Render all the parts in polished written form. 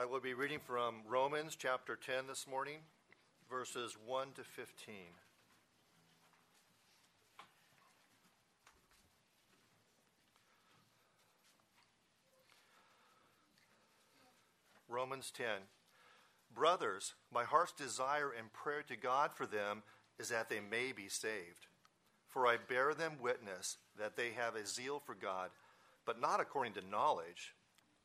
I will be reading from Romans chapter 10 this morning, verses 1 to 15. Romans 10. Brothers, my heart's desire and prayer to God for them is that they may be saved. For I bear them witness that they have a zeal for God, but not according to knowledge.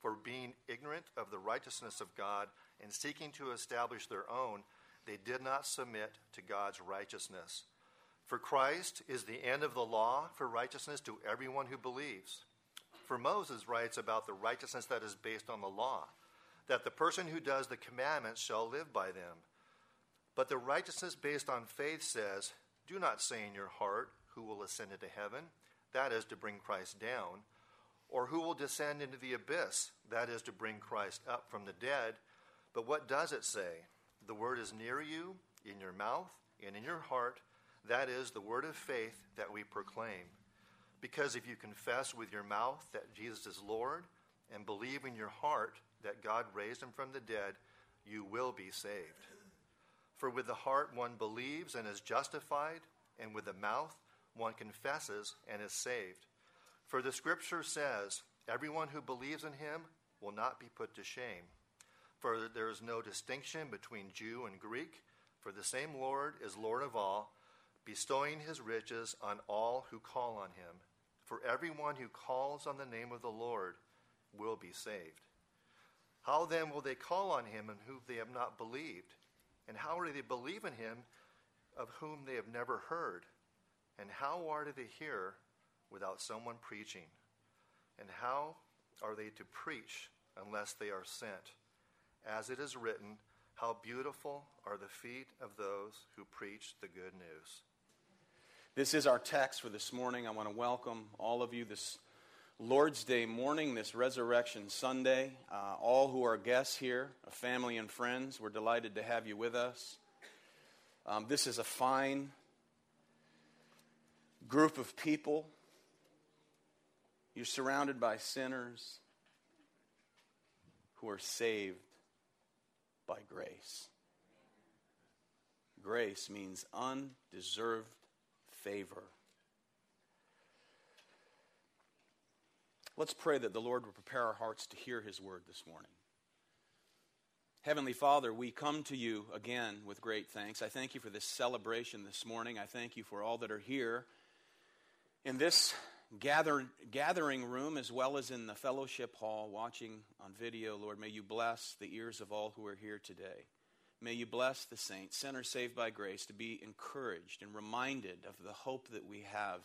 For being ignorant of the righteousness of God and seeking to establish their own, they did not submit to God's righteousness. For Christ is the end of the law for righteousness to everyone who believes. For Moses writes about the righteousness that is based on the law, that the person who does the commandments shall live by them. But the righteousness based on faith says, do not say in your heart, who will ascend into heaven, that is to bring Christ down, or who will descend into the abyss, that is to bring Christ up from the dead. But what does it say? The word is near you, in your mouth, and in your heart, that is the word of faith that we proclaim. Because if you confess with your mouth that Jesus is Lord, and believe in your heart that God raised him from the dead, you will be saved. For with the heart one believes and is justified, and with the mouth one confesses and is saved. For the scripture says, everyone who believes in him will not be put to shame. For there is no distinction between Jew and Greek, for the same Lord is Lord of all, bestowing his riches on all who call on him. For everyone who calls on the name of the Lord will be saved. How then will they call on him in whom they have not believed? And how are they to believe in him of whom they have never heard? And how are they to hear without someone preaching? And how are they to preach unless they are sent? As it is written, how beautiful are the feet of those who preach the good news. This is our text for this morning. I want to welcome all of you this Lord's Day morning, this Resurrection Sunday. All who are guests here, family and friends, we're delighted to have you with us. This is a fine group of people. You're surrounded by sinners who are saved by grace. Grace means undeserved favor. Let's pray that the Lord will prepare our hearts to hear his word this morning. Heavenly Father, we come to you again with great thanks. I thank you for this celebration this morning. I thank you for all that are here in this gathering room as well as in the fellowship hall watching on video. Lord, may you bless the ears of all who are here today. May you bless the saints, sinners saved by grace, to be encouraged and reminded of the hope that we have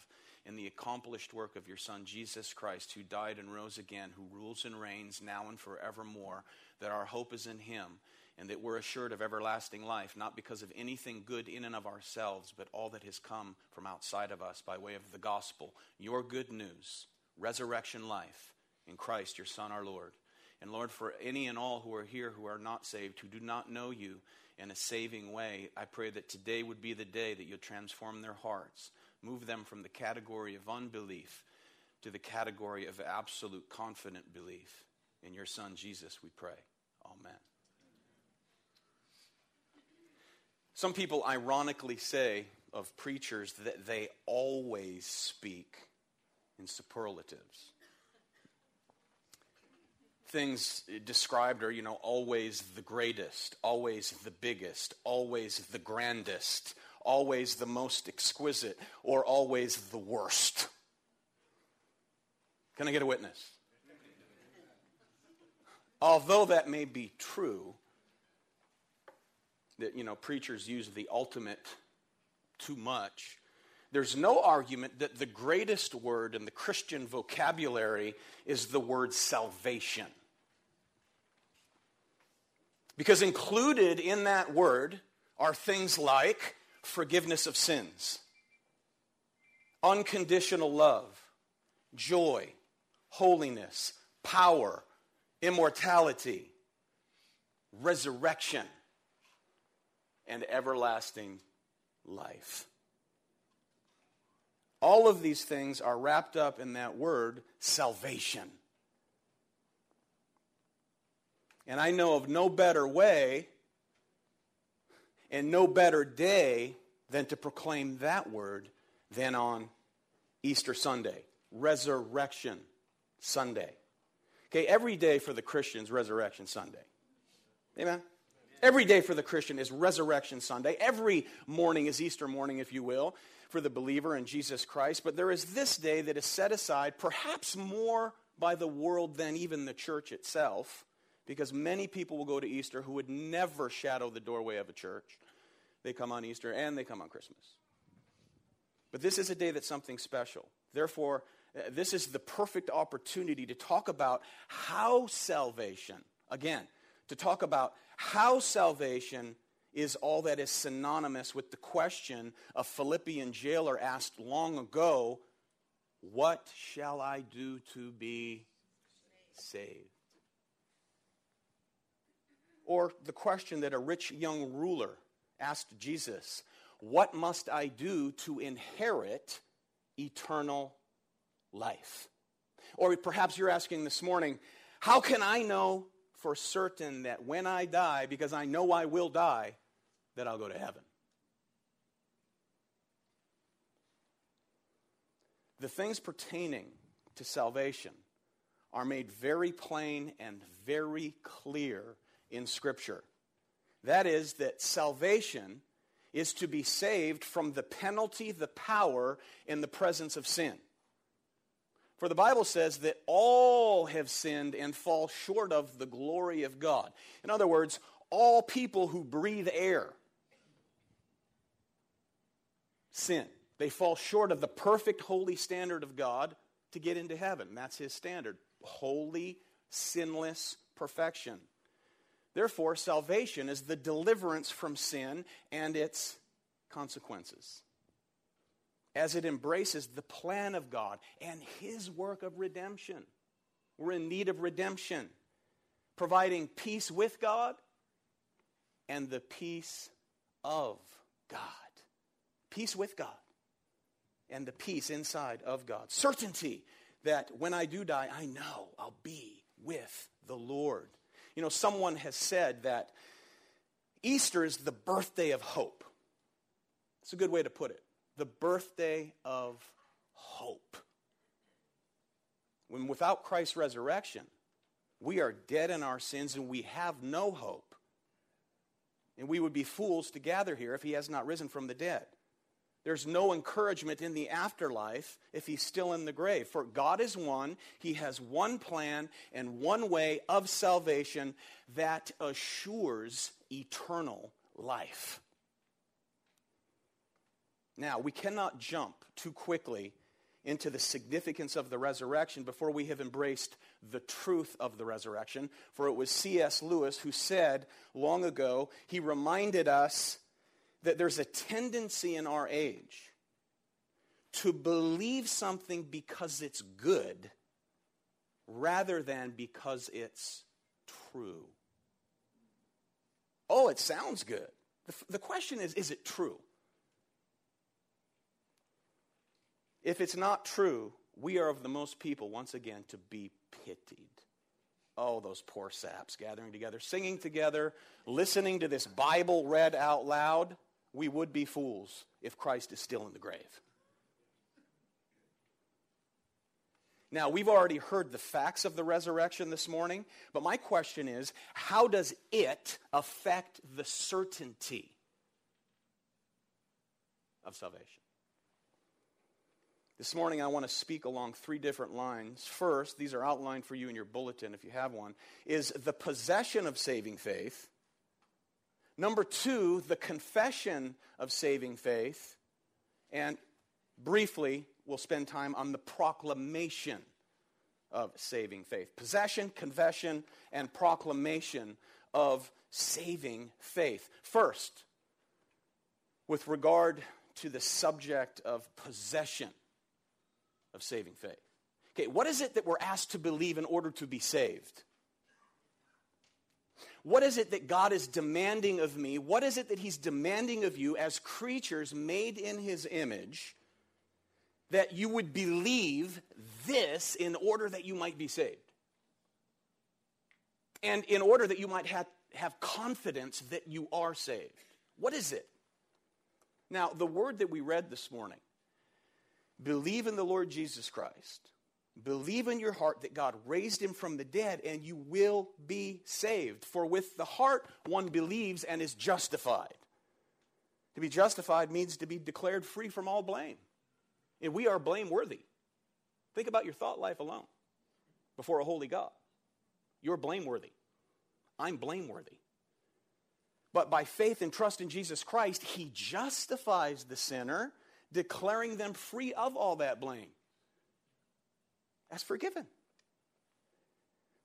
in the accomplished work of your Son, Jesus Christ, who died and rose again, who rules and reigns now and forevermore, that our hope is in him and that we're assured of everlasting life, not because of anything good in and of ourselves, but all that has come from outside of us by way of the gospel, your good news, resurrection life in Christ, your Son, our Lord. And Lord, for any and all who are here who are not saved, who do not know you in a saving way, I pray that today would be the day that you'll transform their hearts, move them from the category of unbelief to the category of absolute confident belief. In your Son, Jesus, we pray. Amen. Some people ironically say of preachers that they always speak in superlatives. Things described are, always the greatest, always the biggest, always the grandest, always the most exquisite, or always the worst. Can I get a witness? Although that may be true, that, preachers use the ultimate too much, there's no argument that the greatest word in the Christian vocabulary is the word salvation. Because included in that word are things like forgiveness of sins, unconditional love, joy, holiness, power, immortality, resurrection, and everlasting life. All of these things are wrapped up in that word, salvation. And I know of no better way and no better day than to proclaim that word than on Easter Sunday, Resurrection Sunday. Okay, every day for the Christian's Resurrection Sunday. Amen? Every day for the Christian is Resurrection Sunday. Every morning is Easter morning, if you will, for the believer in Jesus Christ. But there is this day that is set aside, perhaps more by the world than even the church itself, because many people will go to Easter who would never shadow the doorway of a church. They come on Easter and they come on Christmas. But this is a day that's something special. Therefore, this is the perfect opportunity to talk about how salvation, again, to talk about how salvation is all that is synonymous with the question a Philippian jailer asked long ago, what shall I do to be saved? Or the question that a rich young ruler asked Jesus, what must I do to inherit eternal life? Or perhaps you're asking this morning, how can I know for certain that when I die, because I know I will die, that I'll go to heaven? The things pertaining to salvation are made very plain and very clear in Scripture. That is, that salvation is to be saved from the penalty, the power, and the presence of sin. For the Bible says that all have sinned and fall short of the glory of God. In other words, all people who breathe air sin. They fall short of the perfect holy standard of God to get into heaven. That's his standard. Holy, sinless perfection. Therefore, salvation is the deliverance from sin and its consequences, as it embraces the plan of God and his work of redemption. We're in need of redemption, providing peace with God and the peace of God. Peace with God and the peace inside of God. Certainty that when I do die, I know I'll be with the Lord. You know, someone has said that Easter is the birthday of hope. It's a good way to put it. The birthday of hope. When without Christ's resurrection, we are dead in our sins and we have no hope. And we would be fools to gather here if he has not risen from the dead. There's no encouragement in the afterlife if he's still in the grave. For God is one, he has one plan and one way of salvation that assures eternal life. Now, we cannot jump too quickly into the significance of the resurrection before we have embraced the truth of the resurrection. For it was C.S. Lewis who said long ago, he reminded us that there's a tendency in our age to believe something because it's good rather than because it's true. Oh, it sounds good. The question is it true? If it's not true, we are of the most people, once again, to be pitied. Oh, those poor saps gathering together, singing together, listening to this Bible read out loud. We would be fools if Christ is still in the grave. Now, we've already heard the facts of the resurrection this morning, but my question is, how does it affect the certainty of salvation? This morning I want to speak along three different lines. First, these are outlined for you in your bulletin if you have one, is the possession of saving faith. Number two, the confession of saving faith. And briefly, we'll spend time on the proclamation of saving faith. Possession, confession, and proclamation of saving faith. First, with regard to the subject of possession of saving faith. Okay, what is it that we're asked to believe in order to be saved? What is it that God is demanding of me? What is it that he's demanding of you as creatures made in his image, that you would believe this in order that you might be saved? and in order that you might have confidence that you are saved. What is it? Now, the word that we read this morning, believe in the Lord Jesus Christ. Believe in your heart that God raised him from the dead, and you will be saved. For with the heart one believes and is justified. To be justified means to be declared free from all blame. And we are blameworthy. Think about your thought life alone before a holy God. You're blameworthy. I'm blameworthy. But by faith and trust in Jesus Christ, he justifies the sinner, declaring them free of all that blame. That's forgiven.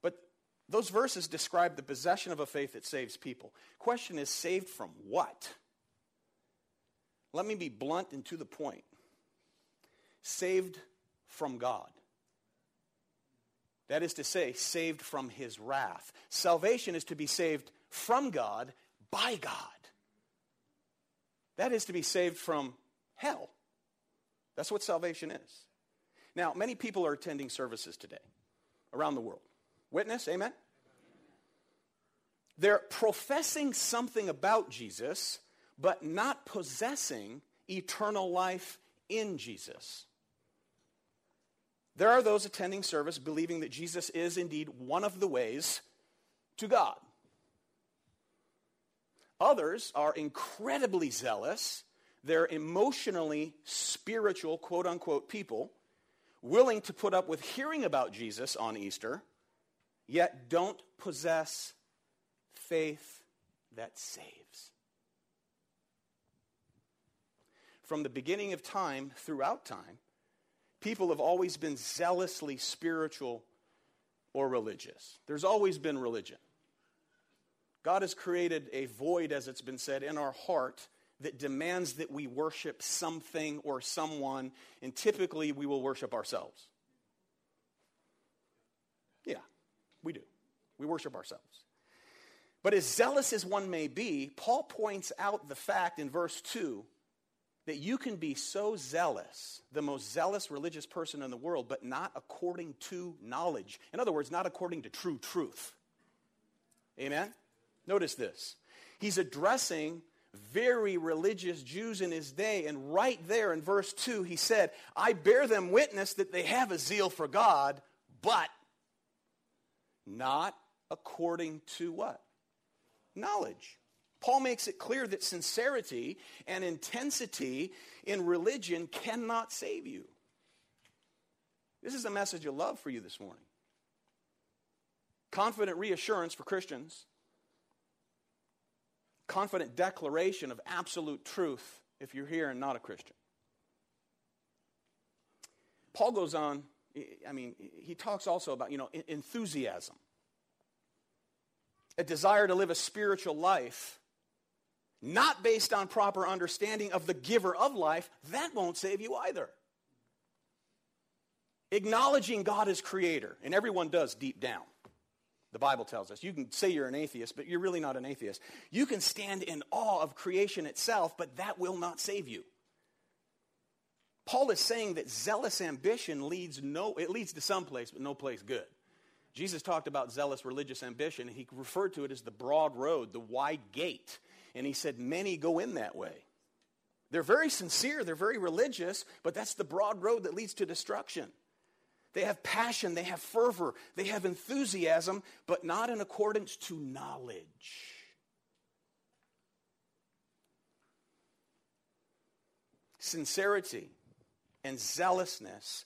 But those verses describe the possession of a faith that saves people. Question is, saved from what? Let me be blunt and to the point. Saved from God. That is to say, saved from his wrath. Salvation is to be saved from God by God. That is to be saved from hell. That's what salvation is. Now, many people are attending services today around the world. Witness, amen? They're professing something about Jesus, but not possessing eternal life in Jesus. There are those attending service believing that Jesus is indeed one of the ways to God. Others are incredibly zealous. They're emotionally spiritual, quote-unquote, people willing to put up with hearing about Jesus on Easter, yet don't possess faith that saves. From the beginning of time, throughout time, people have always been zealously spiritual or religious. There's always been religion. God has created a void, as it's been said, in our heart that demands that we worship something or someone, and typically we will worship ourselves. Yeah, we do. We worship ourselves. But as zealous as one may be, Paul points out the fact in verse 2 that you can be so zealous, the most zealous religious person in the world, but not according to knowledge. In other words, not according to true truth. Amen? Notice this. He's addressing very religious Jews in his day, and right there in verse 2 he said, I bear them witness that they have a zeal for God, but not according to what? Knowledge. Paul makes it clear that sincerity and intensity in religion cannot save you. This is a message of love for you this morning. Confident reassurance for Christians. Confident declaration of absolute truth if you're here and not a Christian. Paul goes on, he talks also about, enthusiasm. A desire to live a spiritual life, not based on proper understanding of the giver of life, that won't save you either. Acknowledging God as creator, and everyone does deep down. The Bible tells us. You can say you're an atheist, but you're really not an atheist. You can stand in awe of creation itself, but that will not save you. Paul is saying that zealous ambition leads to some place, but no place good. Jesus talked about zealous religious ambition, and he referred to it as the broad road, the wide gate. And he said many go in that way. They're very sincere, they're very religious, but that's the broad road that leads to destruction. They have passion, they have fervor, they have enthusiasm, but not in accordance to knowledge. Sincerity and zealousness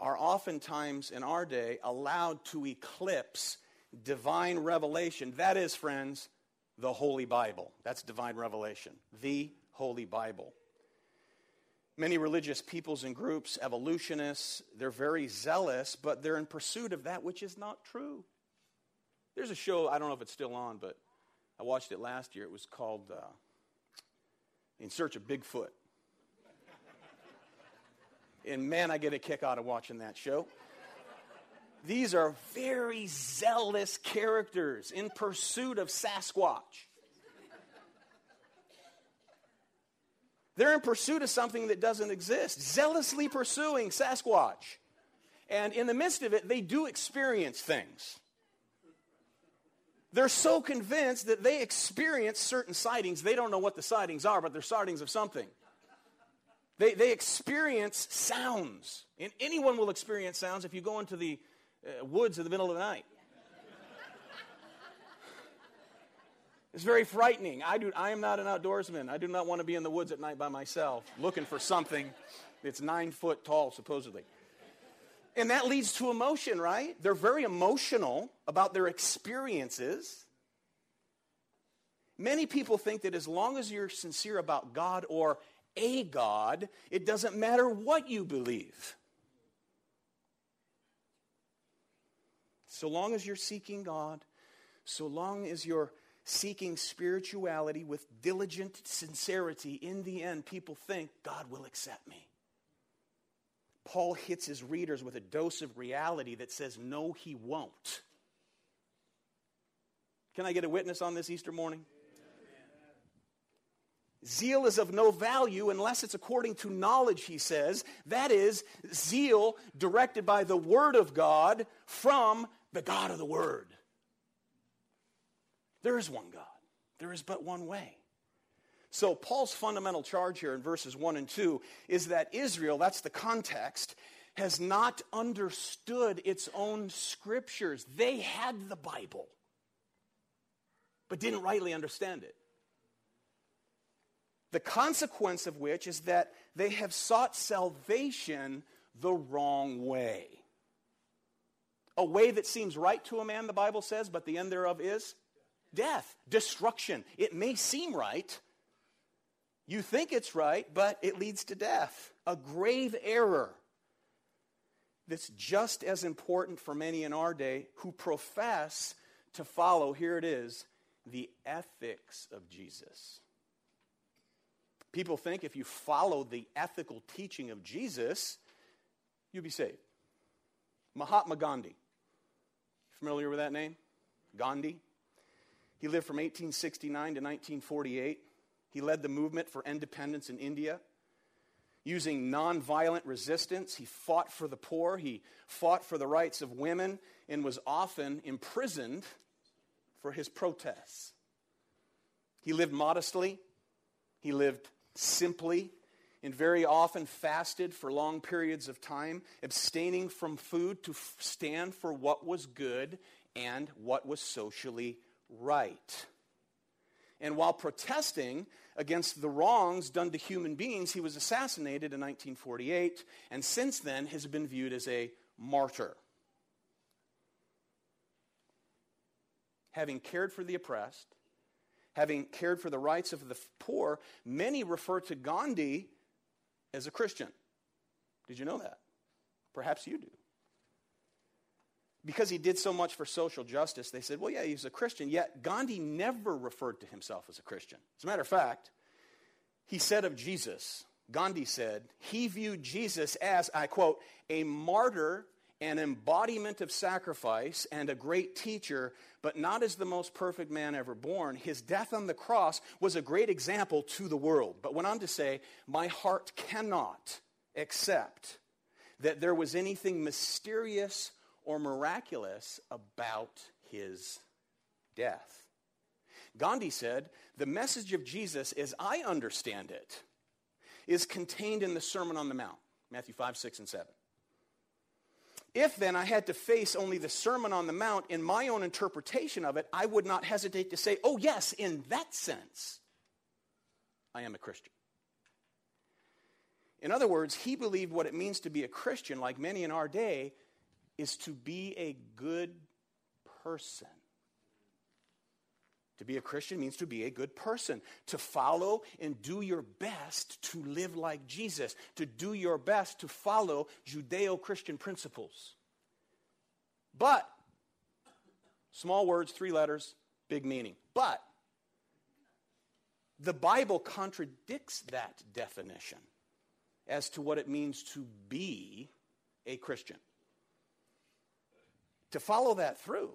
are oftentimes in our day allowed to eclipse divine revelation. That is, friends, the Holy Bible. That's divine revelation, the Holy Bible. Many religious peoples and groups, evolutionists, they're very zealous, but they're in pursuit of that which is not true. There's a show, I don't know if it's still on, but I watched it last year. It was called In Search of Bigfoot. And man, I get a kick out of watching that show. These are very zealous characters in pursuit of Sasquatch. They're in pursuit of something that doesn't exist, zealously pursuing Sasquatch. And in the midst of it, they do experience things. They're so convinced that they experience certain sightings. They don't know what the sightings are, but they're sightings of something. They experience sounds. And anyone will experience sounds if you go into the woods in the middle of the night. It's very frightening. I am not an outdoorsman. I do not want to be in the woods at night by myself looking for something that's 9 foot tall, supposedly. And that leads to emotion, right? They're very emotional about their experiences. Many people think that as long as you're sincere about God or a God, it doesn't matter what you believe. So long as you're seeking God, so long as you're seeking spirituality with diligent sincerity, in the end, people think God will accept me. Paul hits his readers with a dose of reality that says, no, he won't. Can I get a witness on this Easter morning? Amen. Zeal is of no value unless it's according to knowledge, he says. That is, zeal directed by the Word of God from the God of the Word. There is one God. There is but one way. So Paul's fundamental charge here in verses 1 and 2 is that Israel, that's the context, has not understood its own scriptures. They had the Bible, but didn't rightly understand it. The consequence of which is that they have sought salvation the wrong way. A way that seems right to a man, the Bible says, but the end thereof is death, destruction. It may seem right. You think it's right, but it leads to death. A grave error that's just as important for many in our day who profess to follow, here it is, the ethics of Jesus. People think if you follow the ethical teaching of Jesus, you'll be saved. Mahatma Gandhi. Familiar with that name? Gandhi. He lived from 1869 to 1948. He led the movement for independence in India. Using nonviolent resistance, he fought for the poor, he fought for the rights of women, and was often imprisoned for his protests. He lived modestly, he lived simply, and very often fasted for long periods of time, abstaining from food to stand for what was good and what was socially right. And while protesting against the wrongs done to human beings, he was assassinated in 1948, and since then has been viewed as a martyr. Having cared for the oppressed, having cared for the rights of the poor, many refer to Gandhi as a Christian. Did you know that? Perhaps you do. Because he did so much for social justice, they said, well, yeah, he was a Christian. Yet Gandhi never referred to himself as a Christian. As a matter of fact, he said of Jesus, Gandhi said, he viewed Jesus as, I quote, a martyr, an embodiment of sacrifice, and a great teacher, but not as the most perfect man ever born. His death on the cross was a great example to the world. But went on to say, my heart cannot accept that there was anything mysterious or miraculous about his death. Gandhi said, the message of Jesus, as I understand it, is contained in the Sermon on the Mount, Matthew 5, 6, and 7. If then I had to face only the Sermon on the Mount in my own interpretation of it, I would not hesitate to say, oh yes, in that sense, I am a Christian. In other words, he believed what it means to be a Christian, like many in our day, is to be a good person. To be a Christian means to be a good person, to follow and do your best to live like Jesus, to do your best to follow Judeo-Christian principles. But, small words, 3 letters, big meaning. But, the Bible contradicts that definition as to what it means to be a Christian. To follow that through,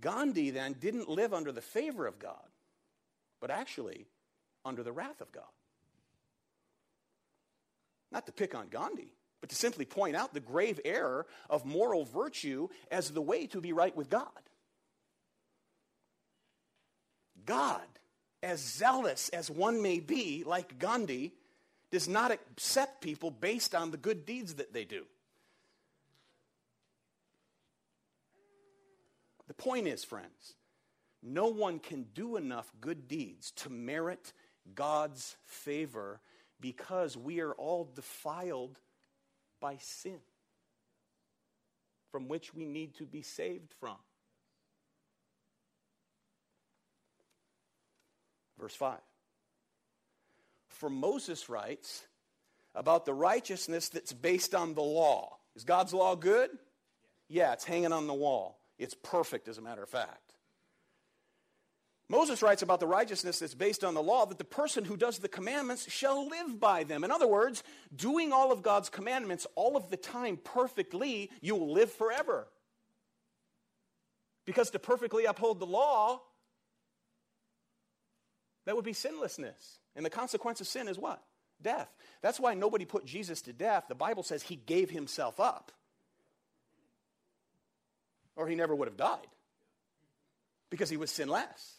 Gandhi then didn't live under the favor of God, but actually under the wrath of God. Not to pick on Gandhi, but to simply point out the grave error of moral virtue as the way to be right with God. God, as zealous as one may be, like Gandhi, does not accept people based on the good deeds that they do. The point is, friends, no one can do enough good deeds to merit God's favor because we are all defiled by sin, from which we need to be saved from. Verse 5. For Moses writes about the righteousness that's based on the law. Is God's law good? Yeah, it's hanging on the wall. It's perfect, as a matter of fact. Moses writes about the righteousness that's based on the law, that the person who does the commandments shall live by them. In other words, doing all of God's commandments all of the time perfectly, you will live forever. Because to perfectly uphold the law, that would be sinlessness. And the consequence of sin is what? Death. That's why nobody put Jesus to death. The Bible says he gave himself up. Or he never would have died. Because he was sinless.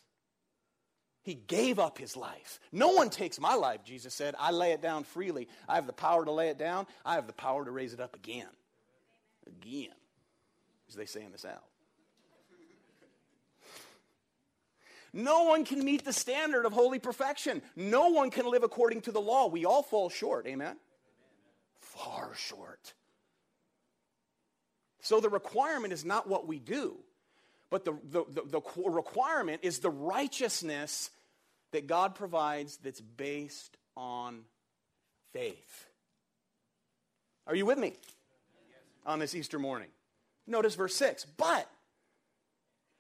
He gave up his life. No one takes my life, Jesus said. I lay it down freely. I have the power to lay it down. I have the power to raise it up again. Again. As they say in the South. No one can meet the standard of holy perfection. No one can live according to the law. We all fall short. Amen? Far short. So the requirement is not what we do. But the requirement is the righteousness that God provides that's based on faith. Are you with me on this Easter morning? Notice verse 6. But,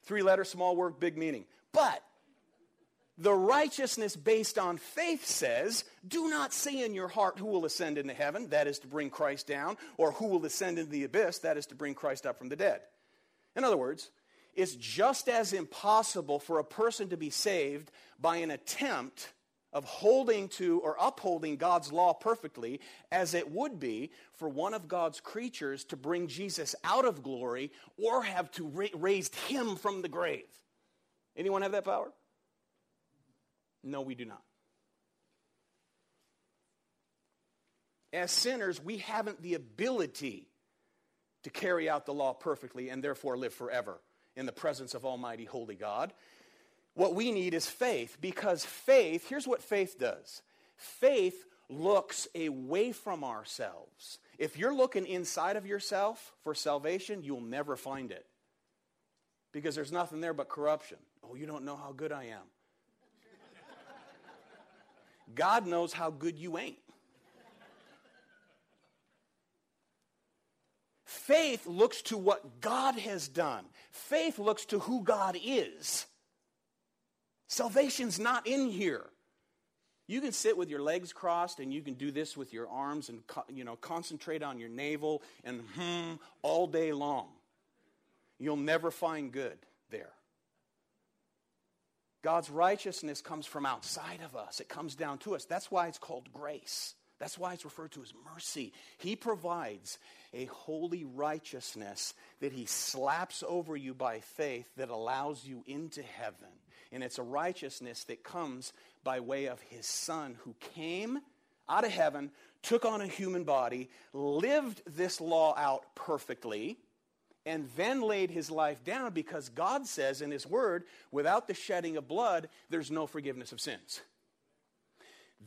three letters, small word, big meaning. But the righteousness based on faith says, do not say in your heart who will ascend into heaven, that is to bring Christ down, or who will descend into the abyss, that is to bring Christ up from the dead. In other words, it's just as impossible for a person to be saved by an attempt of holding to or upholding God's law perfectly as it would be for one of God's creatures to bring Jesus out of glory or have to raise him from the grave. Anyone have that power? No, we do not. As sinners, we haven't the ability to carry out the law perfectly and therefore live forever in the presence of Almighty Holy God. What we need is faith, because faith, here's what faith does. Faith looks away from ourselves. If you're looking inside of yourself for salvation, you'll never find it, because there's nothing there but corruption. Oh, you don't know how good I am. God knows how good you ain't. Faith looks to what God has done. Faith looks to who God is. Salvation's not in here. You can sit with your legs crossed and you can do this with your arms and concentrate on your navel and all day long. You'll never find good there. God's righteousness comes from outside of us. It comes down to us. That's why it's called grace. That's why it's referred to as mercy. He provides a holy righteousness that he slaps over you by faith that allows you into heaven. And it's a righteousness that comes by way of his son, who came out of heaven, took on a human body, lived this law out perfectly, and then laid his life down, because God says in his word, without the shedding of blood, there's no forgiveness of sins.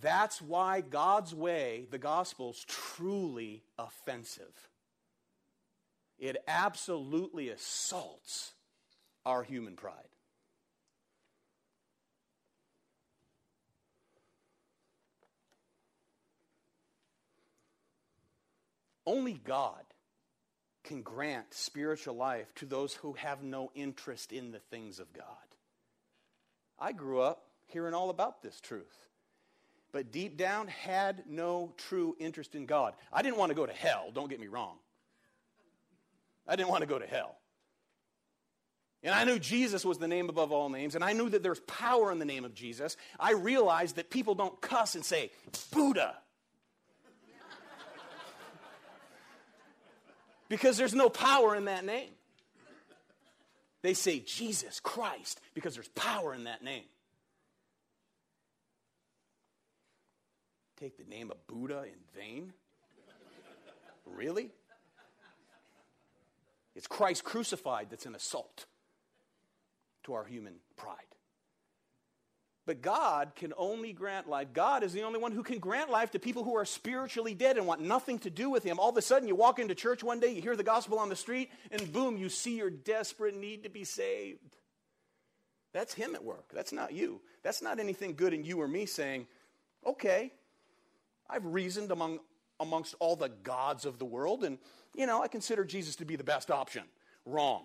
That's why God's way, the gospel's truly offensive. It absolutely assaults our human pride. Only God can grant spiritual life to those who have no interest in the things of God. I grew up hearing all about this truth, but deep down had no true interest in God. I didn't want to go to hell, don't get me wrong. I didn't want to go to hell. And I knew Jesus was the name above all names, and I knew that there's power in the name of Jesus. I realized that people don't cuss and say, Buddha, because there's no power in that name. They say Jesus Christ because there's power in that name. take the name of Buddha in vain? Really? It's Christ crucified that's an assault to our human pride. But God can only grant life. God is the only one who can grant life to people who are spiritually dead and want nothing to do with him. All of a sudden, you walk into church one day, you hear the gospel on the street, and boom, you see your desperate need to be saved. That's him at work. That's not you. That's not anything good in you or me saying, okay, I've reasoned amongst all the gods of the world, and, I consider Jesus to be the best option. Wrong.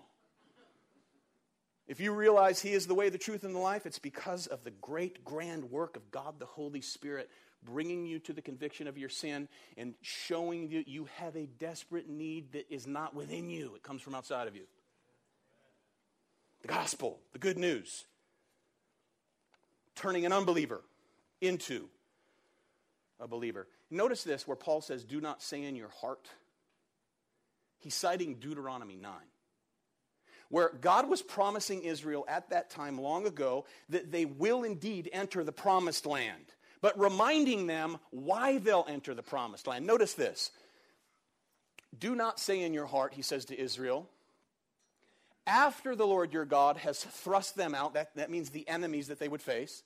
If you realize he is the way, the truth, and the life, it's because of the great, grand work of God the Holy Spirit bringing you to the conviction of your sin and showing you you have a desperate need that is not within you. It comes from outside of you. The gospel, the good news, turning an unbeliever into a believer. Notice this where Paul says, do not say in your heart. He's citing Deuteronomy 9. Where God was promising Israel at that time long ago that they will indeed enter the promised land, but reminding them why they'll enter the promised land. Notice this. Do not say in your heart, he says to Israel, after the Lord your God has thrust them out, that means the enemies that they would face,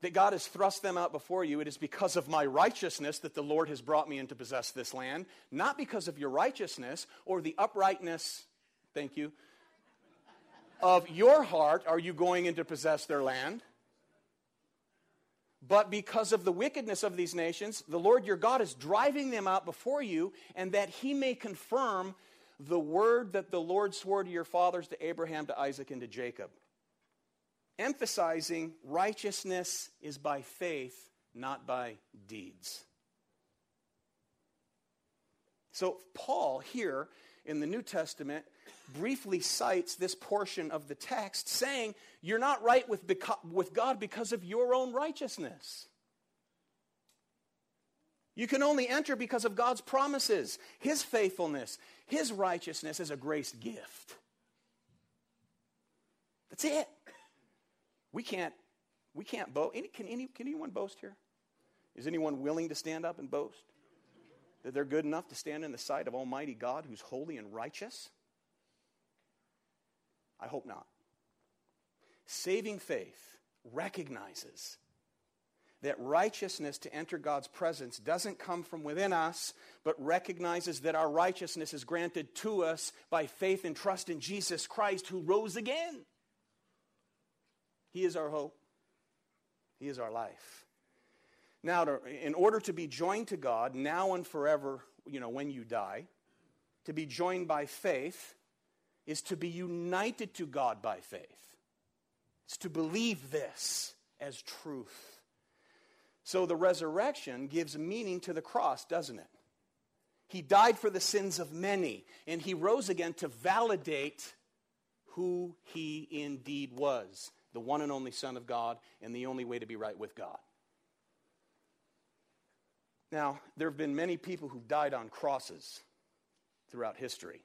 that God has thrust them out before you, it is because of my righteousness that the Lord has brought me in to possess this land, not because of your righteousness or the uprightness thank you, of your heart are you going in to possess their land. But because of the wickedness of these nations, the Lord your God is driving them out before you, and that he may confirm the word that the Lord swore to your fathers, to Abraham, to Isaac, and to Jacob. Emphasizing righteousness is by faith, not by deeds. So Paul here in the New Testament briefly cites this portion of the text saying, you're not right with God because of your own righteousness. You can only enter because of God's promises, his faithfulness, his righteousness is a grace gift. That's it. We can't boast. Can anyone boast here? Is anyone willing to stand up and boast that they're good enough to stand in the sight of Almighty God who's holy and righteous? I hope not. Saving faith recognizes that righteousness to enter God's presence doesn't come from within us, but recognizes that our righteousness is granted to us by faith and trust in Jesus Christ who rose again. He is our hope. He is our life. Now, in order to be joined to God now and forever, when you die, to be joined by faith is to be united to God by faith. It's to believe this as truth. So the resurrection gives meaning to the cross, doesn't it? He died for the sins of many, and he rose again to validate who he indeed was, the one and only Son of God and the only way to be right with God. Now, there have been many people who died on crosses throughout history.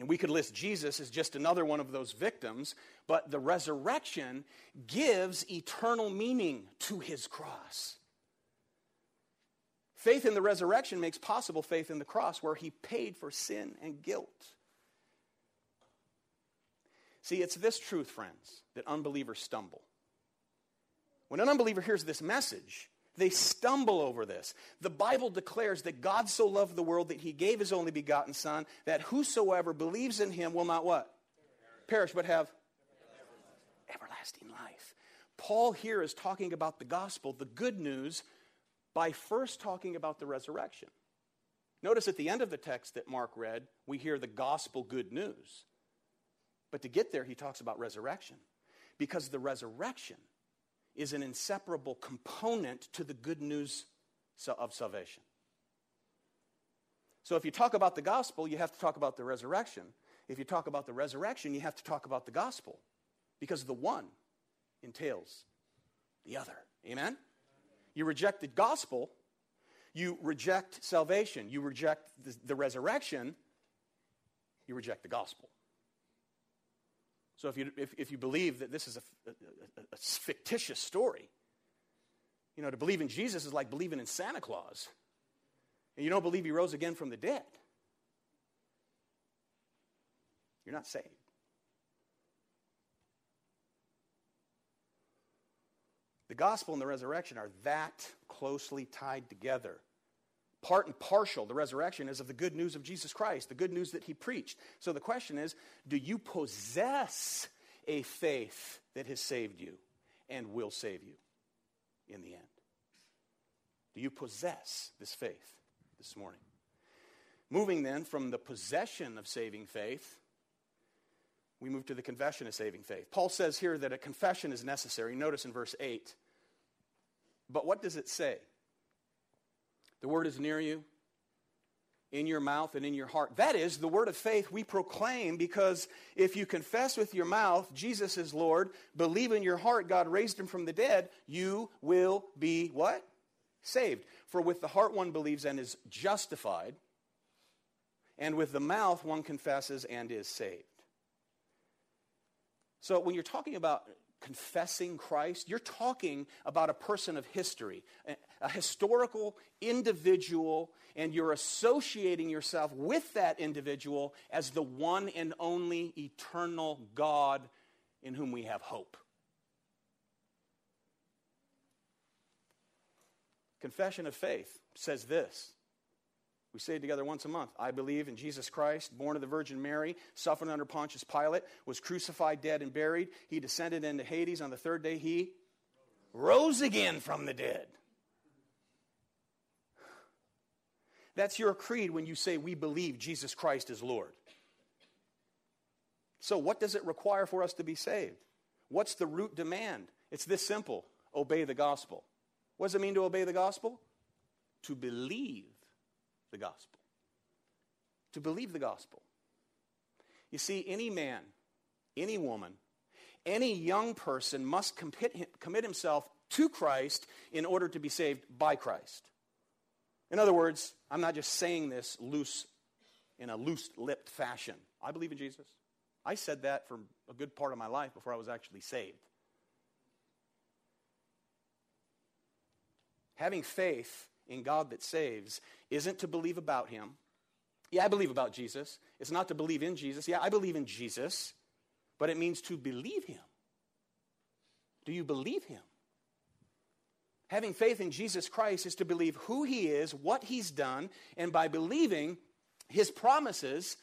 And we could list Jesus as just another one of those victims, but the resurrection gives eternal meaning to his cross. Faith in the resurrection makes possible faith in the cross, where he paid for sin and guilt. See, it's this truth, friends, that unbelievers stumble. When an unbeliever hears this message, they stumble over this. The Bible declares that God so loved the world that he gave his only begotten Son, that whosoever believes in him will not what? Perish, but have everlasting life. Paul here is talking about the gospel, the good news, by first talking about the resurrection. Notice at the end of the text that Mark read, we hear the gospel good news. But to get there, he talks about resurrection, because the resurrection is an inseparable component to the good news of salvation. So if you talk about the gospel, you have to talk about the resurrection. If you talk about the resurrection, you have to talk about the gospel, because the one entails the other. Amen? You reject the gospel, you reject salvation. You reject the resurrection, you reject the gospel. So if you believe that this is a fictitious story, You know, to believe in Jesus is like believing in Santa Claus. And you don't believe he rose again from the dead. You're not saved. The gospel and the resurrection are that closely tied together. Part and parcel, the resurrection is of the good news of Jesus Christ, the good news that he preached. So the question is, do you possess a faith that has saved you and will save you in the end? Do you possess this faith this morning? Moving then from the possession of saving faith, we move to the confession of saving faith. Paul says here that a confession is necessary. Notice in verse 8. But what does it say? The word is near you, in your mouth and in your heart. That is the word of faith we proclaim, because if you confess with your mouth Jesus is Lord, believe in your heart God raised him from the dead, you will be what? Saved. For with the heart one believes and is justified, and with the mouth one confesses and is saved. So when you're talking about confessing Christ, you're talking about a person of history, a historical individual, and you're associating yourself with that individual as the one and only eternal God in whom we have hope. Confession of faith says this. We say it together once a month. I believe in Jesus Christ, born of the Virgin Mary, suffered under Pontius Pilate, was crucified, dead, and buried. He descended into Hades. On the third day, he rose again from the dead. That's your creed when you say, we believe Jesus Christ is Lord. So what does it require for us to be saved? What's the root demand? It's this simple. Obey the gospel. What does it mean to obey the gospel? To believe the gospel. To believe the gospel. You see, any man, any woman, any young person must commit himself to Christ in order to be saved by Christ. In other words, I'm not just saying this in a loose-lipped fashion. I believe in Jesus. I said that for a good part of my life before I was actually saved. Having faith in God that saves isn't to believe about him. Yeah, I believe about Jesus. It's not to believe in Jesus. Yeah, I believe in Jesus, but it means to believe him. Do you believe him? Having faith in Jesus Christ is to believe who he is, what he's done, and by believing his promises,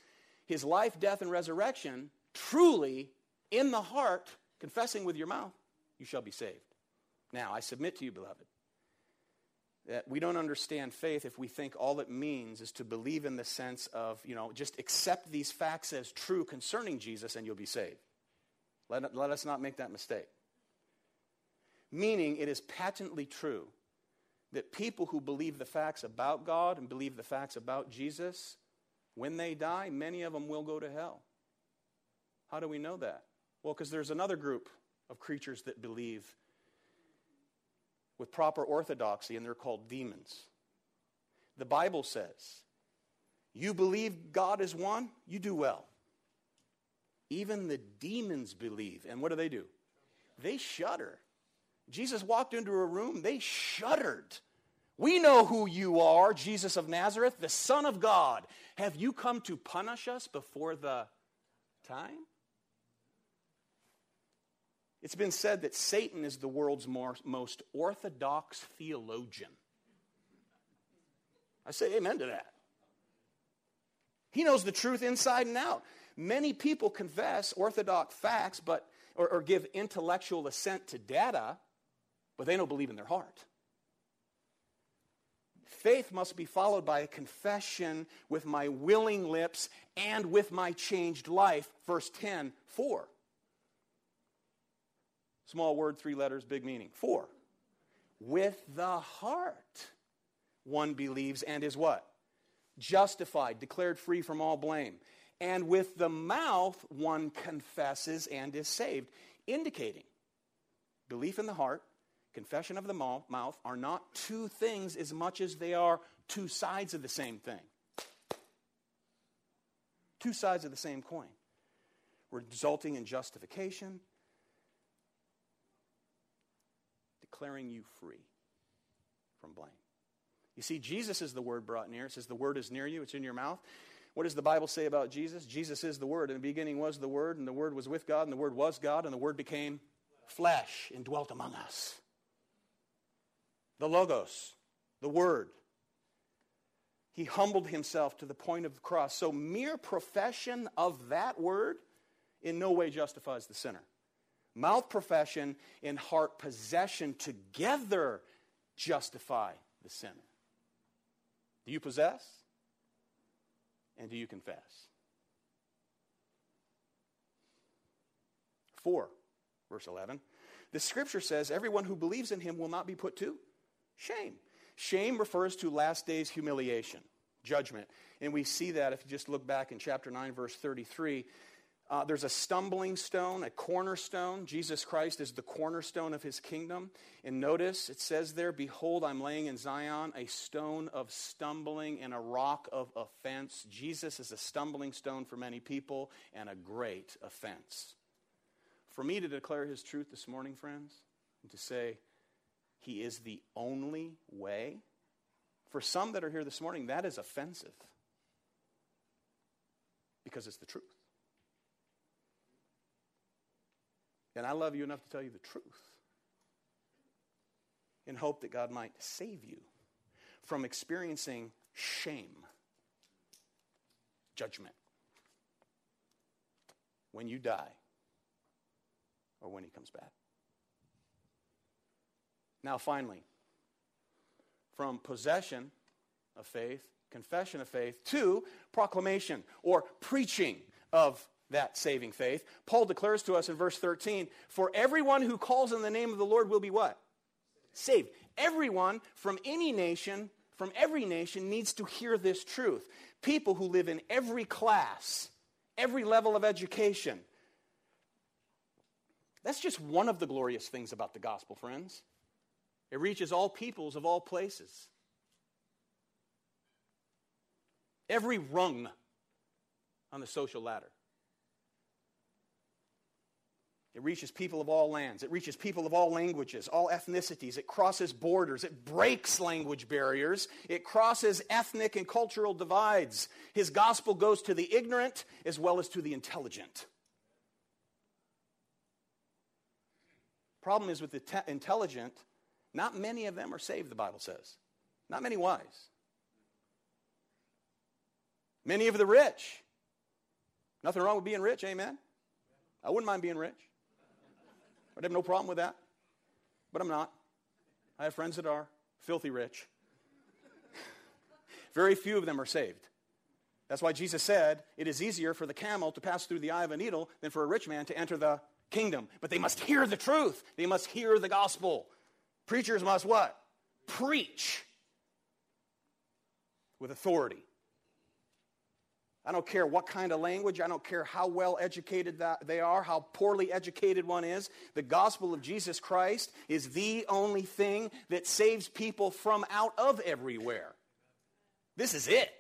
his life, death, and resurrection, truly in the heart, confessing with your mouth, you shall be saved. Now, I submit to you, beloved, that we don't understand faith if we think all it means is to believe in the sense of, just accept these facts as true concerning Jesus and you'll be saved. Let us not make that mistake. Meaning, it is patently true that people who believe the facts about God and believe the facts about Jesus, when they die, many of them will go to hell. How do we know that? Well, because there's another group of creatures that believe with proper orthodoxy, and they're called demons. The Bible says, you believe God is one, you do well. Even the demons believe. And what do? They shudder. Jesus walked into a room, they shuddered. We know who you are, Jesus of Nazareth, the Son of God. Have you come to punish us before the time? It's been said that Satan is the world's most orthodox theologian. I say amen to that. He knows the truth inside and out. Many people confess orthodox facts or give intellectual assent to data, but they don't believe in their heart. Faith must be followed by a confession with my willing lips and with my changed life, verse 10:4. Small word, three letters, big meaning. 4, with the heart one believes and is what? Justified, declared free from all blame. And with the mouth one confesses and is saved, indicating belief in the heart, confession of the mouth are not two things as much as they are two sides of the same thing. Two sides of the same coin, resulting in justification, declaring you free. from blame. You see, Jesus is the word brought near. It says the word is near you. It's in your mouth. What does the Bible say about Jesus? Jesus is the word. In the beginning was the word, and the word was with God, and the word was God, and the word became flesh and dwelt among us. The Logos, the word. He humbled himself to the point of the cross. So mere profession of that word in no way justifies the sinner. Mouth profession and heart possession together justify the sinner. Do you possess? And do you confess? 4, verse 11. The scripture says, everyone who believes in him will not be put to shame. Shame refers to last day's humiliation, judgment. And we see that if you just look back in chapter 9, verse 33. There's a stumbling stone, a cornerstone. Jesus Christ is the cornerstone of his kingdom. And notice it says there, behold, I'm laying in Zion a stone of stumbling and a rock of offense. Jesus is a stumbling stone for many people and a great offense. For me to declare his truth this morning, friends, and to say he is the only way, for some that are here this morning, that is offensive because it's the truth. And I love you enough to tell you the truth in hope that God might save you from experiencing shame, judgment, when you die or when he comes back. Now, finally, from possession of faith, confession of faith, to proclamation or preaching of that saving faith. Paul declares to us in verse 13, for everyone who calls on the name of the Lord will be what? Saved. Everyone from any nation, from every nation, needs to hear this truth. People who live in every class, every level of education. That's just one of the glorious things about the gospel, friends. It reaches all peoples of all places. Every rung on the social ladder. It reaches people of all lands. It reaches people of all languages, all ethnicities. It crosses borders. It breaks language barriers. It crosses ethnic and cultural divides. His gospel goes to the ignorant as well as to the intelligent. Problem is with the intelligent, not many of them are saved, the Bible says. Not many wise. Many of the rich. Nothing wrong with being rich, amen? I wouldn't mind being rich. I'd have no problem with that, but I'm not. I have friends that are filthy rich. Very few of them are saved. That's why Jesus said, it is easier for the camel to pass through the eye of a needle than for a rich man to enter the kingdom. But they must hear the truth. They must hear the gospel. Preachers must what? Preach with authority. I don't care what kind of language. I don't care how well educated that they are, how poorly educated one is. The gospel of Jesus Christ is the only thing that saves people from out of everywhere. This is it.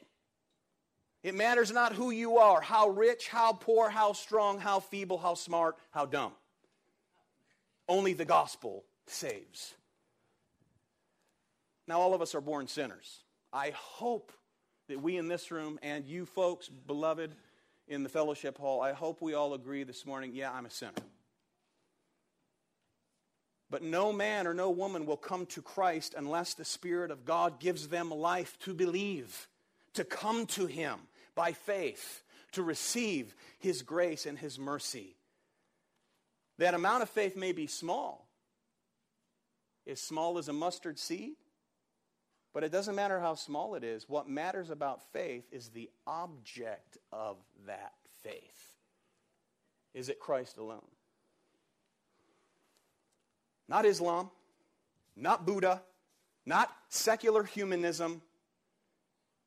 It matters not who you are, how rich, how poor, how strong, how feeble, how smart, how dumb. Only the gospel saves. Now, all of us are born sinners. I hope that we in this room and you folks, beloved, in the fellowship hall, I hope we all agree this morning, yeah, I'm a sinner. But no man or no woman will come to Christ unless the Spirit of God gives them life to believe, to come to him by faith, to receive his grace and his mercy. That amount of faith may be small, as small as a mustard seed. But it doesn't matter how small it is. What matters about faith is the object of that faith. Is it Christ alone? Not Islam, not Buddha, not secular humanism.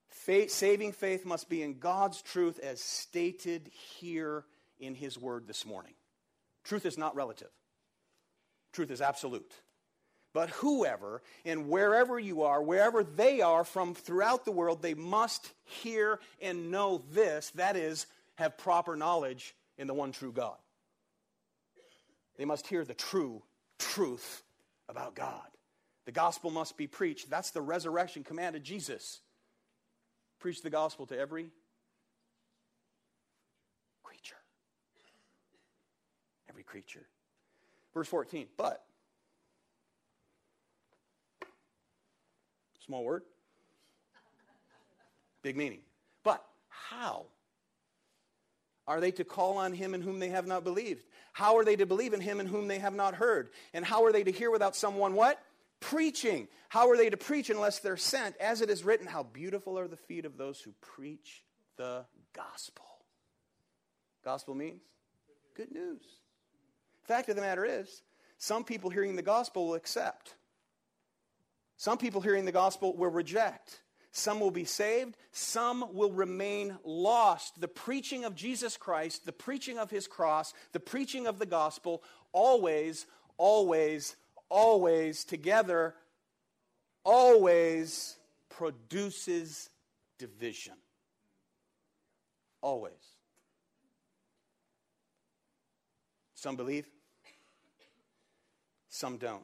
Faith, saving faith must be in God's truth as stated here in his word this morning. Truth is not relative. Truth is absolute. But whoever and wherever you are, wherever they are from throughout the world, they must hear and know this, that is, have proper knowledge in the one true God. They must hear the true truth about God. The gospel must be preached. That's the resurrection command of Jesus. Preach the gospel to every creature. Every creature. Verse 14, but, small word, big meaning. But how are they to call on him in whom they have not believed? How are they to believe in him in whom they have not heard? And how are they to hear without someone what? Preaching. How are they to preach unless they're sent? As it is written, how beautiful are the feet of those who preach the gospel. Gospel means good news. Fact of the matter is, some people hearing the gospel will accept. Some people hearing the gospel will reject. Some will be saved. Some will remain lost. The preaching of Jesus Christ, the preaching of his cross, the preaching of the gospel, always, always, always together, always produces division. Always. Some believe, some don't.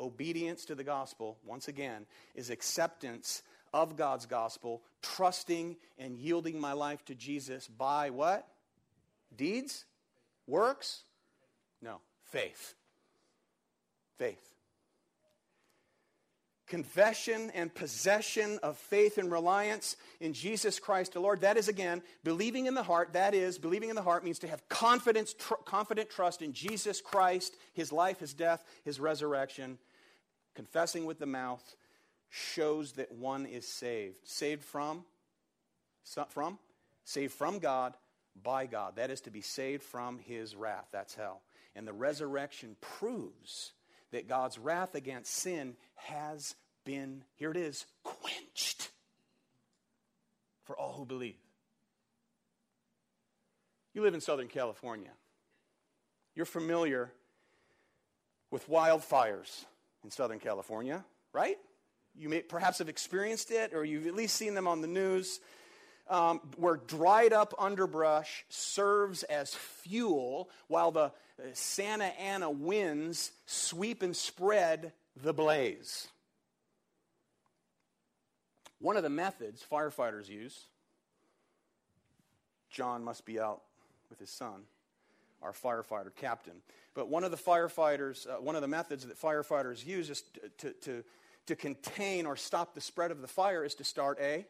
Obedience to the gospel, once again, is acceptance of God's gospel, trusting and yielding my life to Jesus by what? Deeds? Works? No, faith. Faith. Confession and possession of faith and reliance in Jesus Christ the Lord. That is, again, believing in the heart. That is, believing in the heart means to have confident trust in Jesus Christ, his life, his death, his resurrection. Confessing with the mouth shows that one is saved. Saved from? Saved from God, by God. That is to be saved from his wrath. That's hell. And the resurrection proves that God's wrath against sin has been, here it is, quenched for all who believe. You live in Southern California. You're familiar with wildfires in Southern California, right? You may perhaps have experienced it, or you've at least seen them on the news, where dried up underbrush serves as fuel while the Santa Ana winds sweep and spread the blaze. One of the methods firefighters use, John must be out with his son, our firefighter captain, but one of the methods that firefighters use is to contain or stop the spread of the fire is to start a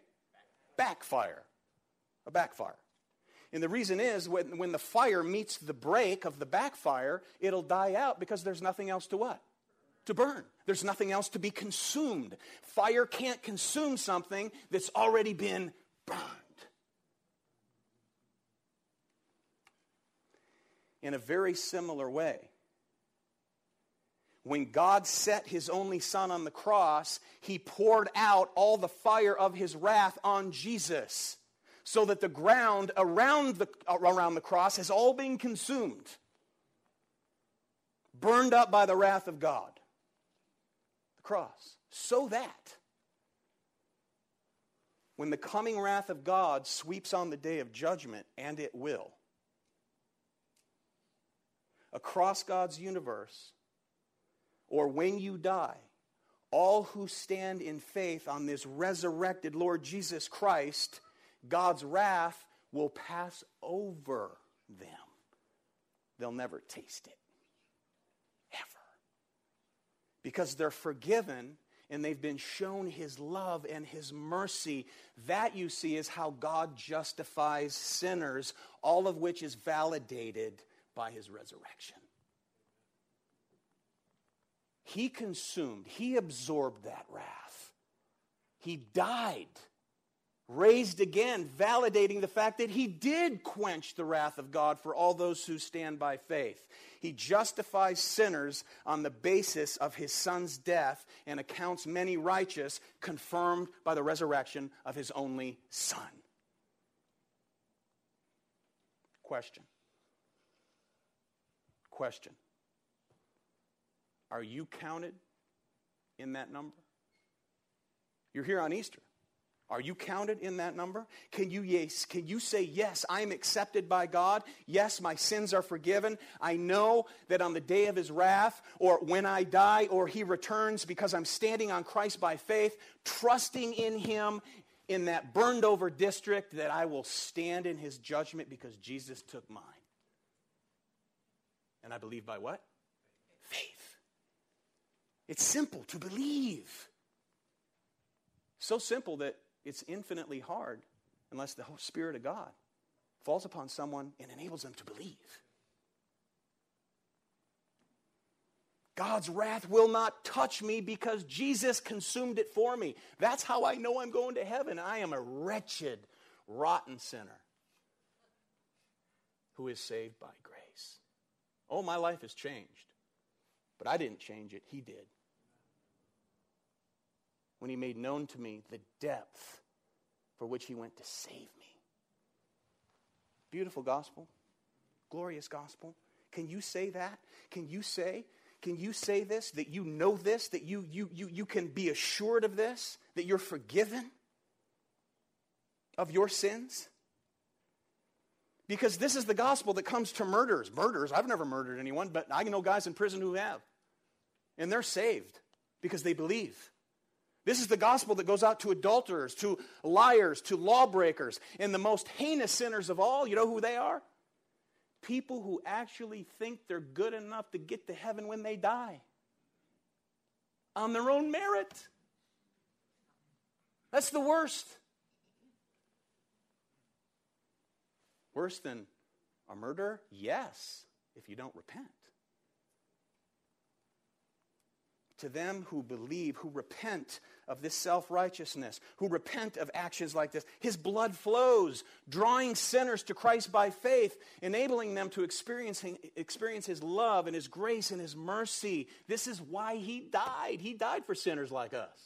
backfire. And the reason is when the fire meets the break of the backfire, it'll die out because there's nothing else to what? To burn. There's nothing else to be consumed. Fire can't consume something that's already been burned. In a very similar way, when God set his only son on the cross, he poured out all the fire of his wrath on Jesus, so that the ground around the cross has all been consumed, burned up by the wrath of God. The cross. So that when the coming wrath of God sweeps on the day of judgment, and it will, across God's universe, or when you die, all who stand in faith on this resurrected Lord Jesus Christ, God's wrath will pass over them. They'll never taste it. Ever. Because they're forgiven and they've been shown his love and his mercy. That, you see, is how God justifies sinners, all of which is validated by his resurrection. He consumed, he absorbed that wrath. He died, raised again, validating the fact that he did quench the wrath of God for all those who stand by faith. He justifies sinners on the basis of his son's death and accounts many righteous, confirmed by the resurrection of his only son. Question. Are you counted in that number? You're here on Easter. Are you counted in that number? Can you say, yes, I am accepted by God. Yes, my sins are forgiven. I know that on the day of his wrath, or when I die, or he returns, because I'm standing on Christ by faith, trusting in him in that burned over district, that I will stand in his judgment because Jesus took mine. And I believe by what? Faith. It's simple to believe. So simple that it's infinitely hard unless the whole Spirit of God falls upon someone and enables them to believe. God's wrath will not touch me because Jesus consumed it for me. That's how I know I'm going to heaven. I am a wretched, rotten sinner who is saved by grace. Oh, my life has changed. But I didn't change it. He did. When he made known to me the depth for which he went to save me. Beautiful gospel. Glorious gospel. Can you say that? Can you say this? That you know this? That you can be assured of this? That you're forgiven of your sins? Because this is the gospel that comes to murderers. Murderers, I've never murdered anyone, but I know guys in prison who have. And they're saved because they believe. This is the gospel that goes out to adulterers, to liars, to lawbreakers, and the most heinous sinners of all. You know who they are? People who actually think they're good enough to get to heaven when they die. On their own merit. That's the worst. Worse than a murderer? Yes, if you don't repent. To them who believe, who repent of this self-righteousness, who repent of actions like this, his blood flows, drawing sinners to Christ by faith, enabling them to experience his love and his grace and his mercy. This is why he died. He died for sinners like us.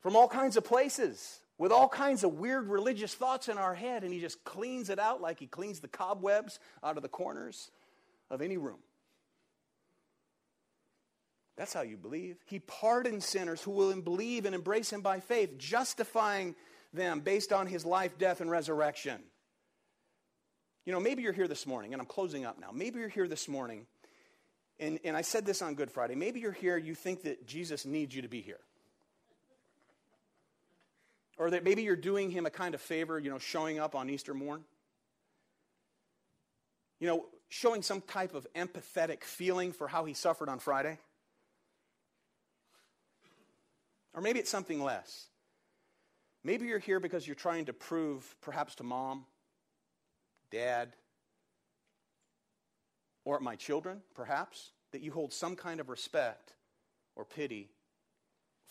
From all kinds of places, with all kinds of weird religious thoughts in our head, and he just cleans it out like he cleans the cobwebs out of the corners of any room. That's how you believe. He pardons sinners who will believe and embrace him by faith, justifying them based on his life, death, and resurrection. You know, maybe you're here this morning, and I'm closing up now. Maybe you're here this morning, and I said this on Good Friday. Maybe you're here, you think that Jesus needs you to be here. Or that maybe you're doing him a kind of favor, you know, showing up on Easter morn. You know, showing some type of empathetic feeling for how he suffered on Friday. Or maybe it's something less. Maybe you're here because you're trying to prove, perhaps to mom, dad, or my children, perhaps, that you hold some kind of respect or pity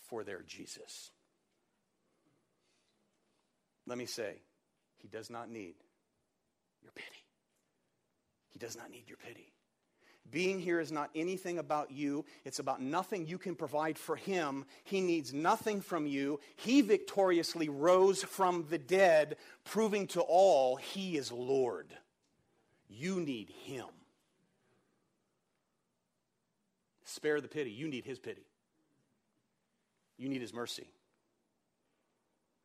for their Jesus. Let me say, he does not need your pity. He does not need your pity. Being here is not anything about you. It's about nothing you can provide for him. He needs nothing from you. He victoriously rose from the dead, proving to all he is Lord. You need him. Spare the pity. You need his pity. You need his mercy.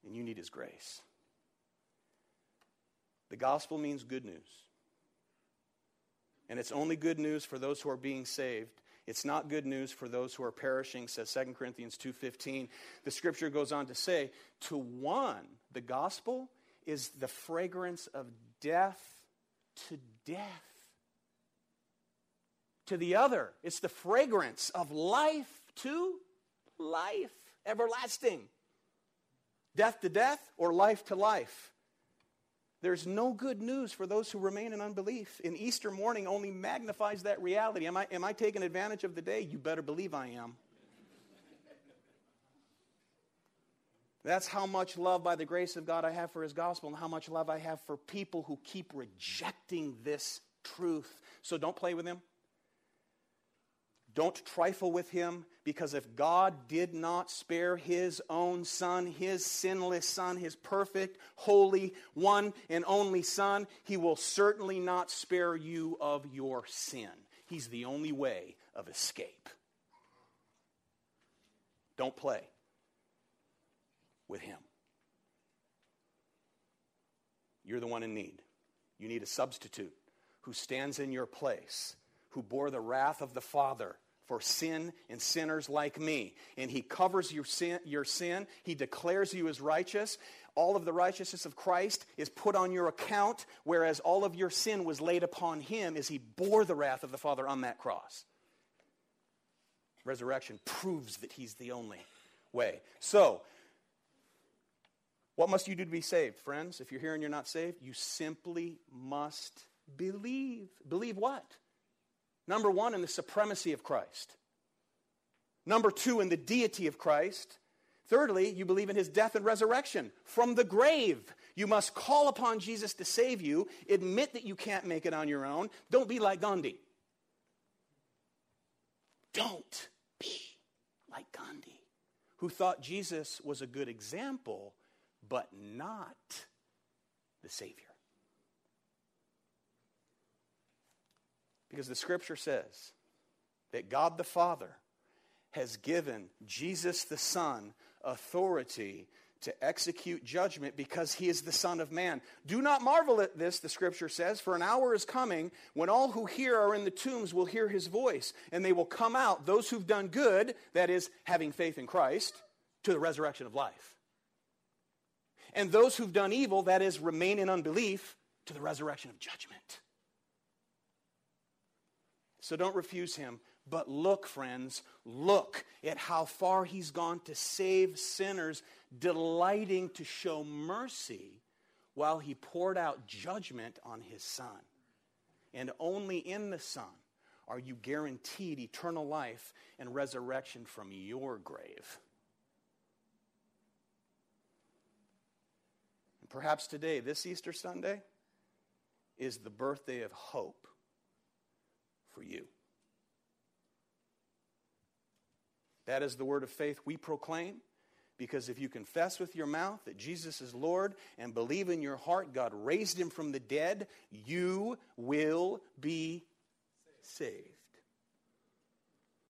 And you need his grace. The gospel means good news. And it's only good news for those who are being saved. It's not good news for those who are perishing, says 2 Corinthians 2:15. The scripture goes on to say, to one, the gospel is the fragrance of death to death. To the other, it's the fragrance of life to life, everlasting. Death to death or life to life. There's no good news for those who remain in unbelief. And Easter morning only magnifies that reality. Am I taking advantage of the day? You better believe I am. That's how much love by the grace of God I have for his gospel and how much love I have for people who keep rejecting this truth. So don't play with him. Don't trifle with him, because if God did not spare his own son, his sinless son, his perfect, holy, one and only son, he will certainly not spare you of your sin. He's the only way of escape. Don't play. with him. You're the one in need. You need a substitute who stands in your place, who bore the wrath of the Father for sin and sinners like me. And he covers your sin. He declares you as righteous. All of the righteousness of Christ is put on your account, whereas all of your sin was laid upon him as he bore the wrath of the Father on that cross. Resurrection proves that he's the only way. So, what must you do to be saved, friends? If you're here and you're not saved, you simply must believe. Believe what? Number one, in the supremacy of Christ. Number two, in the deity of Christ. Thirdly, you believe in his death and resurrection from the grave. You must call upon Jesus to save you. Admit that you can't make it on your own. Don't be like Gandhi. Don't be like Gandhi, who thought Jesus was a good example, but not the Savior. Because the Scripture says that God the Father has given Jesus the Son authority to execute judgment because he is the Son of Man. Do not marvel at this, the Scripture says, for an hour is coming when all who hear are in the tombs will hear his voice, and they will come out, those who've done good, that is, having faith in Christ, to the resurrection of life. And those who've done evil, that is, remain in unbelief, to the resurrection of judgment. So don't refuse him. But look, friends, look at how far he's gone to save sinners, delighting to show mercy while he poured out judgment on his Son. And only in the Son are you guaranteed eternal life and resurrection from your grave. And perhaps today, this Easter Sunday, is the birthday of hope for you. That is the word of faith we proclaim, because if you confess with your mouth that Jesus is Lord and believe in your heart God raised him from the dead, you will be saved.